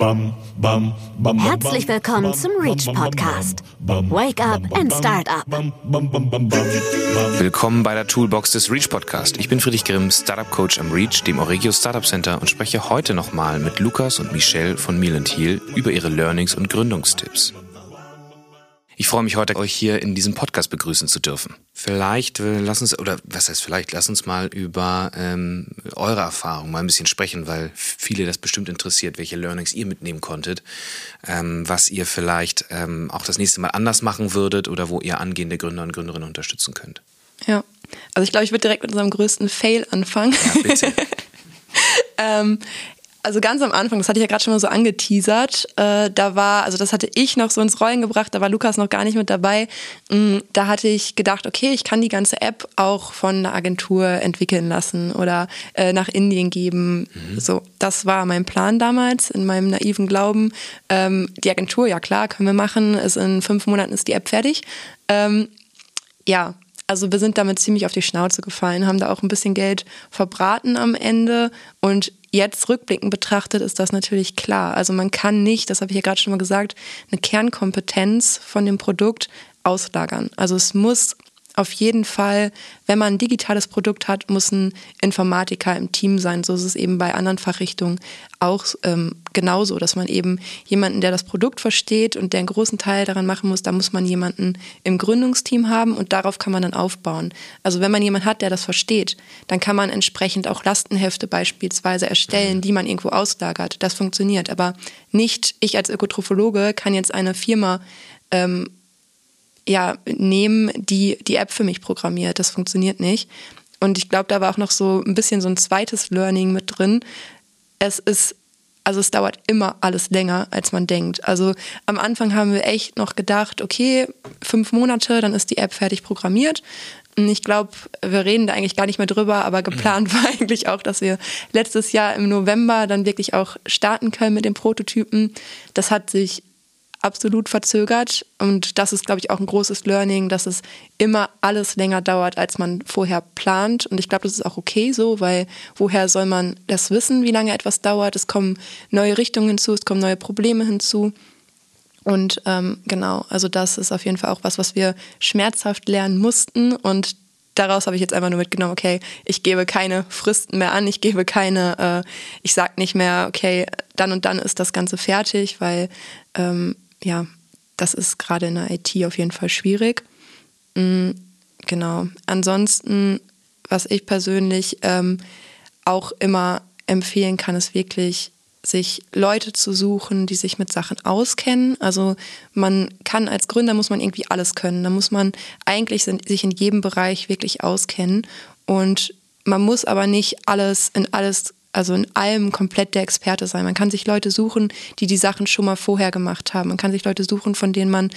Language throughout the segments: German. Herzlich willkommen zum REACH Podcast. Wake up and start up. Willkommen bei der Toolbox des REACH Podcast. Ich bin Friedrich Grimm, Startup Coach am REACH, dem Oregio Startup Center, und spreche heute nochmal mit Lukas und Michelle von Meal and Heal über ihre Learnings und Gründungstipps. Ich freue mich heute, euch hier in diesem Podcast begrüßen zu dürfen. Lass uns mal über eure Erfahrung mal ein bisschen sprechen, weil viele das bestimmt interessiert, welche Learnings ihr mitnehmen konntet, was ihr vielleicht auch das nächste Mal anders machen würdet oder wo ihr angehende Gründer und Gründerinnen unterstützen könnt. Ja, also ich glaube, ich würde direkt mit unserem größten Fail anfangen. Ja, bitte. Also ganz am Anfang, das hatte ich ja gerade schon mal so angeteasert, das hatte ich noch so ins Rollen gebracht, da war Lukas noch gar nicht mit dabei. Da hatte ich gedacht, okay, ich kann die ganze App auch von einer Agentur entwickeln lassen oder nach Indien geben. Mhm. So, das war mein Plan damals, in meinem naiven Glauben. Die Agentur, ja klar, können wir machen, in 5 Monaten ist die App fertig. Also wir sind damit ziemlich auf die Schnauze gefallen, haben da auch ein bisschen Geld verbraten am Ende, und jetzt rückblickend betrachtet ist das natürlich klar. Also man kann nicht, das habe ich ja gerade schon mal gesagt, eine Kernkompetenz von dem Produkt auslagern. Also es muss auf jeden Fall, wenn man ein digitales Produkt hat, muss ein Informatiker im Team sein. So ist es eben bei anderen Fachrichtungen auch genauso, dass man eben jemanden, der das Produkt versteht und der einen großen Teil daran machen muss, da muss man jemanden im Gründungsteam haben, und darauf kann man dann aufbauen. Also wenn man jemanden hat, der das versteht, dann kann man entsprechend auch Lastenhefte beispielsweise erstellen, die man irgendwo auslagert. Das funktioniert, aber nicht ich als Ökotrophologe kann jetzt eine Firma nehmen, die die App für mich programmiert. Das funktioniert nicht. Und ich glaube, da war auch noch so ein bisschen so ein zweites Learning mit drin. Es dauert immer alles länger, als man denkt. Also am Anfang haben wir echt noch gedacht, okay, 5 Monate, dann ist die App fertig programmiert. Ich glaube, wir reden da eigentlich gar nicht mehr drüber, aber geplant war eigentlich auch, dass wir letztes Jahr im November dann wirklich auch starten können mit den Prototypen. Das hat sich absolut verzögert, und das ist, glaube ich, auch ein großes Learning, dass es immer alles länger dauert, als man vorher plant, und ich glaube, das ist auch okay so, weil woher soll man das wissen, wie lange etwas dauert? Es kommen neue Richtungen hinzu, es kommen neue Probleme hinzu, und also das ist auf jeden Fall auch was wir schmerzhaft lernen mussten, und daraus habe ich jetzt einfach nur mitgenommen, okay, ich gebe keine Fristen mehr an, ich sage nicht mehr, okay, dann und dann ist das Ganze fertig, weil das ist gerade in der IT auf jeden Fall schwierig. Genau. Ansonsten, was ich persönlich auch immer empfehlen kann, ist wirklich, sich Leute zu suchen, die sich mit Sachen auskennen. Also man kann als Gründer, muss man irgendwie alles können. Da muss man eigentlich sich in jedem Bereich wirklich auskennen. Und man muss aber nicht in allem komplett der Experte sein. Man kann sich Leute suchen, die die Sachen schon mal vorher gemacht haben. Man kann sich Leute suchen, von denen man,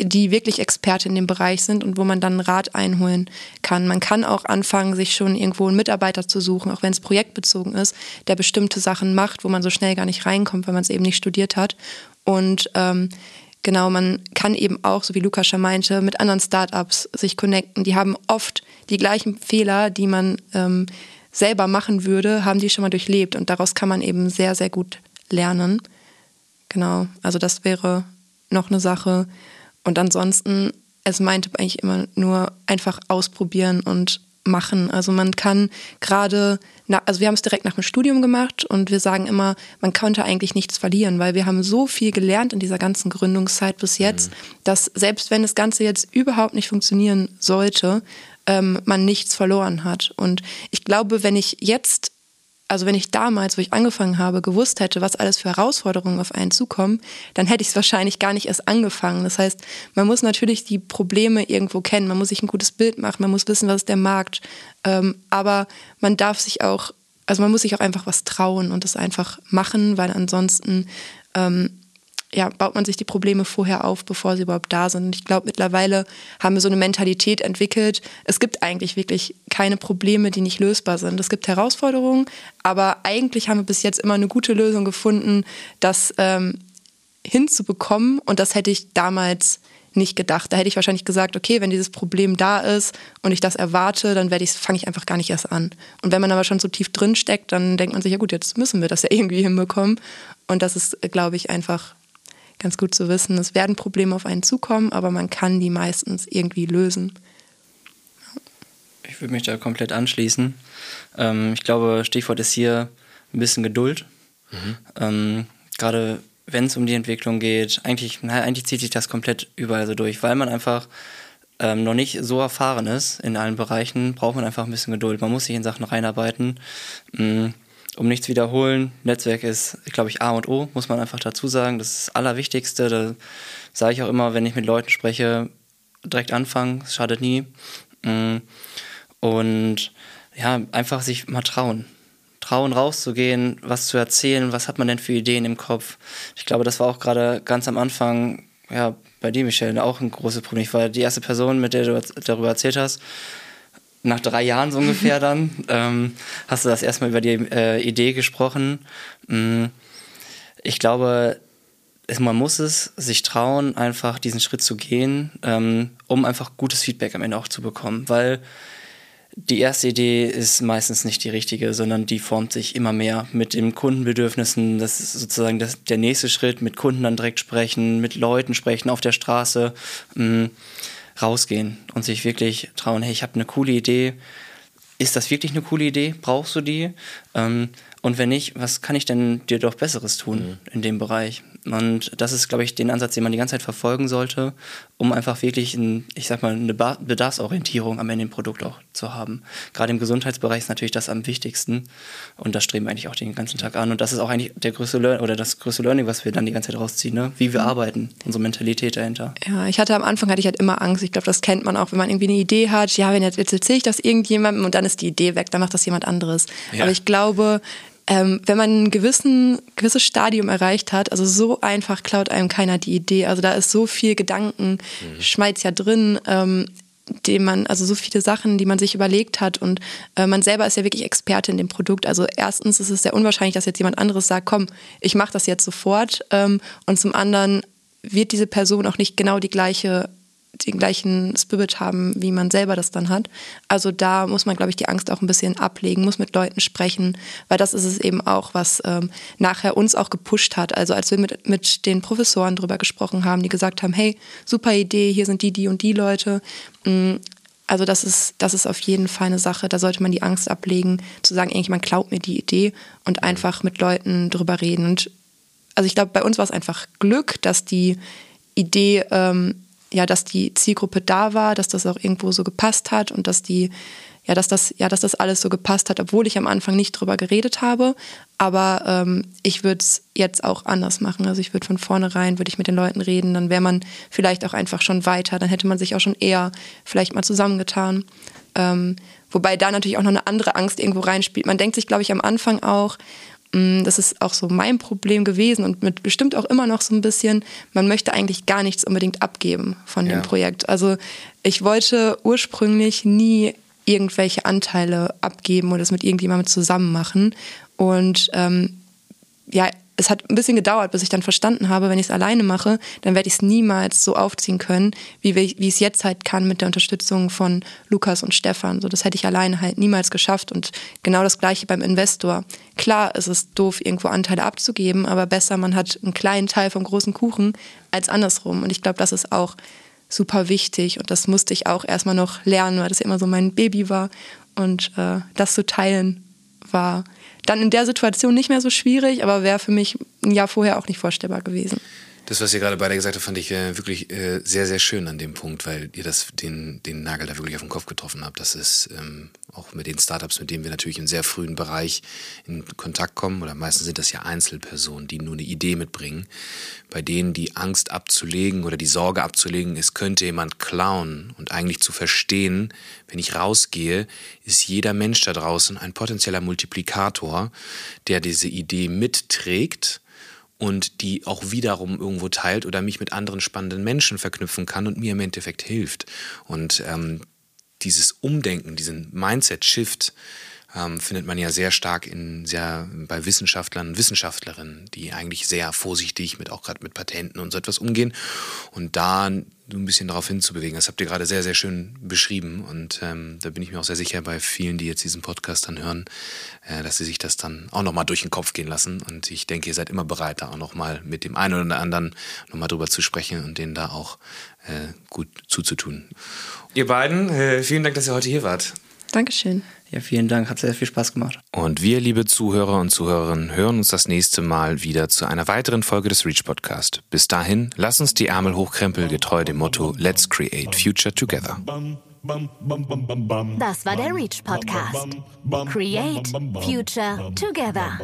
die wirklich Experte in dem Bereich sind und wo man dann Rat einholen kann. Man kann auch anfangen, sich schon irgendwo einen Mitarbeiter zu suchen, auch wenn es projektbezogen ist, der bestimmte Sachen macht, wo man so schnell gar nicht reinkommt, weil man es eben nicht studiert hat. Und man kann eben auch, so wie Lukas schon meinte, mit anderen Startups sich connecten. Die haben oft die gleichen Fehler, die man selber machen würde, haben die schon mal durchlebt, und daraus kann man eben sehr, sehr gut lernen. Genau, also das wäre noch eine Sache. Und ansonsten, es meinte eigentlich immer nur einfach ausprobieren und machen. Also man kann wir haben es direkt nach dem Studium gemacht, und wir sagen immer, man konnte eigentlich nichts verlieren, weil wir haben so viel gelernt in dieser ganzen Gründungszeit bis jetzt, dass selbst wenn das Ganze jetzt überhaupt nicht funktionieren sollte, man nichts verloren hat. Und ich glaube, wenn ich damals, wo ich angefangen habe, gewusst hätte, was alles für Herausforderungen auf einen zukommen, dann hätte ich es wahrscheinlich gar nicht erst angefangen. Das heißt, man muss natürlich die Probleme irgendwo kennen, man muss sich ein gutes Bild machen, man muss wissen, was ist der Markt. Aber man darf sich auch, also man muss sich auch einfach was trauen und das einfach machen, weil ansonsten baut man sich die Probleme vorher auf, bevor sie überhaupt da sind. Und ich glaube, mittlerweile haben wir so eine Mentalität entwickelt, es gibt eigentlich wirklich keine Probleme, die nicht lösbar sind. Es gibt Herausforderungen, aber eigentlich haben wir bis jetzt immer eine gute Lösung gefunden, das hinzubekommen, und das hätte ich damals nicht gedacht. Da hätte ich wahrscheinlich gesagt, okay, wenn dieses Problem da ist und ich das erwarte, dann fange ich einfach gar nicht erst an. Und wenn man aber schon so tief drin steckt, dann denkt man sich, ja gut, jetzt müssen wir das ja irgendwie hinbekommen. Und das ist, glaube ich, einfach ganz gut zu wissen. Es werden Probleme auf einen zukommen, aber man kann die meistens irgendwie lösen. Ich würde mich da komplett anschließen. Ich glaube, Stichwort ist hier ein bisschen Geduld. Mhm. Gerade wenn es um die Entwicklung geht, eigentlich zieht sich das komplett überall so durch, weil man einfach noch nicht so erfahren ist in allen Bereichen, braucht man einfach ein bisschen Geduld. Man muss sich in Sachen reinarbeiten, um nichts wiederholen. Netzwerk ist, glaube ich, A und O, muss man einfach dazu sagen. Das ist das Allerwichtigste. Da sage ich auch immer, wenn ich mit Leuten spreche, direkt anfangen, es schadet nie. Und ja, einfach sich mal trauen, rauszugehen, was zu erzählen, was hat man denn für Ideen im Kopf. Ich glaube, das war auch gerade ganz am Anfang, ja, bei dir, Michelle, auch ein großes Problem. Ich war die erste Person, mit der du darüber erzählt hast. Nach 3 Jahren so ungefähr dann hast du das erstmal über die Idee gesprochen. Ich glaube, man muss es sich trauen, einfach diesen Schritt zu gehen, um einfach gutes Feedback am Ende auch zu bekommen, weil die erste Idee ist meistens nicht die richtige, sondern die formt sich immer mehr mit den Kundenbedürfnissen. Das ist sozusagen der nächste Schritt, mit Kunden dann direkt sprechen, mit Leuten sprechen, auf der Straße rausgehen und sich wirklich trauen, hey, ich habe eine coole Idee. Ist das wirklich eine coole Idee? Brauchst du die? Und wenn nicht, was kann ich denn dir doch Besseres tun in dem Bereich? Und das ist, glaube ich, den Ansatz, den man die ganze Zeit verfolgen sollte, um einfach wirklich, eine Bedarfsorientierung am Ende im Produkt auch zu haben. Gerade im Gesundheitsbereich ist natürlich das am wichtigsten und das streben wir eigentlich auch den ganzen Tag an. Und das ist auch eigentlich der größte das größte Learning, was wir dann die ganze Zeit rausziehen, ne? Wie wir arbeiten, unsere Mentalität dahinter. Ja, am Anfang hatte ich halt immer Angst. Ich glaube, das kennt man auch, wenn man irgendwie eine Idee hat. Ja, jetzt erzähle ich das irgendjemandem und dann ist die Idee weg, dann macht das jemand anderes. Ja. Aber ich glaube, wenn man ein gewisses Stadium erreicht hat, also so einfach klaut einem keiner die Idee. Also da ist so viel Gedankenschmalz ja drin, so viele Sachen, die man sich überlegt hat. Und man selber ist ja wirklich Experte in dem Produkt. Also erstens ist es sehr unwahrscheinlich, dass jetzt jemand anderes sagt, komm, ich mache das jetzt sofort. Und zum anderen wird diese Person auch nicht genau den gleichen Spirit haben, wie man selber das dann hat. Also da muss man, glaube ich, die Angst auch ein bisschen ablegen, muss mit Leuten sprechen, weil das ist es eben auch, was nachher uns auch gepusht hat. Also als wir mit den Professoren drüber gesprochen haben, die gesagt haben, hey, super Idee, hier sind die und die Leute. Also das ist auf jeden Fall eine Sache, da sollte man die Angst ablegen, zu sagen, irgendjemand klaut mir die Idee und einfach mit Leuten drüber reden. Und also ich glaube, bei uns war es einfach Glück, dass die Idee dass die Zielgruppe da war, dass das auch irgendwo so gepasst hat und dass das alles so gepasst hat, obwohl ich am Anfang nicht drüber geredet habe. Aber ich würde es jetzt auch anders machen. Also ich würde von vornherein, mit den Leuten reden, dann wäre man vielleicht auch einfach schon weiter, dann hätte man sich auch schon eher vielleicht mal zusammengetan. Wobei da natürlich auch noch eine andere Angst irgendwo reinspielt. Man denkt sich, glaube ich, am Anfang auch, das ist auch so mein Problem gewesen und bestimmt auch immer noch so ein bisschen, man möchte eigentlich gar nichts unbedingt abgeben von dem Projekt. Also ich wollte ursprünglich nie irgendwelche Anteile abgeben oder es mit irgendjemandem zusammen machen. Und es hat ein bisschen gedauert, bis ich dann verstanden habe, wenn ich es alleine mache, dann werde ich es niemals so aufziehen können, wie ich es jetzt halt kann mit der Unterstützung von Lukas und Stefan. So, das hätte ich alleine halt niemals geschafft. Und genau das Gleiche beim Investor. Klar, es ist doof, irgendwo Anteile abzugeben, aber besser, man hat einen kleinen Teil vom großen Kuchen als andersrum. Und ich glaube, das ist auch super wichtig. Und das musste ich auch erstmal noch lernen, weil das ja immer so mein Baby war. Und das zu teilen war dann in der Situation nicht mehr so schwierig, aber wäre für mich ein Jahr vorher auch nicht vorstellbar gewesen. Das, was ihr gerade beide gesagt habt, fand ich wirklich sehr, sehr schön an dem Punkt, weil ihr den Nagel da wirklich auf den Kopf getroffen habt. Das ist auch mit den Startups, mit denen wir natürlich im sehr frühen Bereich in Kontakt kommen, oder meistens sind das ja Einzelpersonen, die nur eine Idee mitbringen, bei denen die Angst abzulegen oder die Sorge abzulegen, es könnte jemand klauen, und eigentlich zu verstehen, wenn ich rausgehe, ist jeder Mensch da draußen ein potenzieller Multiplikator, der diese Idee mitträgt und die auch wiederum irgendwo teilt oder mich mit anderen spannenden Menschen verknüpfen kann und mir im Endeffekt hilft. Und dieses Umdenken, diesen Mindset-Shift findet man ja sehr stark bei Wissenschaftlern und Wissenschaftlerinnen, die eigentlich sehr vorsichtig auch gerade mit Patenten und so etwas umgehen und da so ein bisschen darauf hinzubewegen. Das habt ihr gerade sehr, sehr schön beschrieben und da bin ich mir auch sehr sicher bei vielen, die jetzt diesen Podcast dann hören, dass sie sich das dann auch nochmal durch den Kopf gehen lassen und ich denke, ihr seid immer bereit, da auch nochmal mit dem einen oder anderen nochmal drüber zu sprechen und denen da auch gut zuzutun. Ihr beiden, vielen Dank, dass ihr heute hier wart. Dankeschön. Ja, vielen Dank. Hat sehr viel Spaß gemacht. Und wir, liebe Zuhörer und Zuhörerinnen, hören uns das nächste Mal wieder zu einer weiteren Folge des REACH Podcast. Bis dahin, lass uns die Ärmel hochkrempeln, getreu dem Motto Let's Create Future Together. Das war der REACH Podcast. Create Future Together.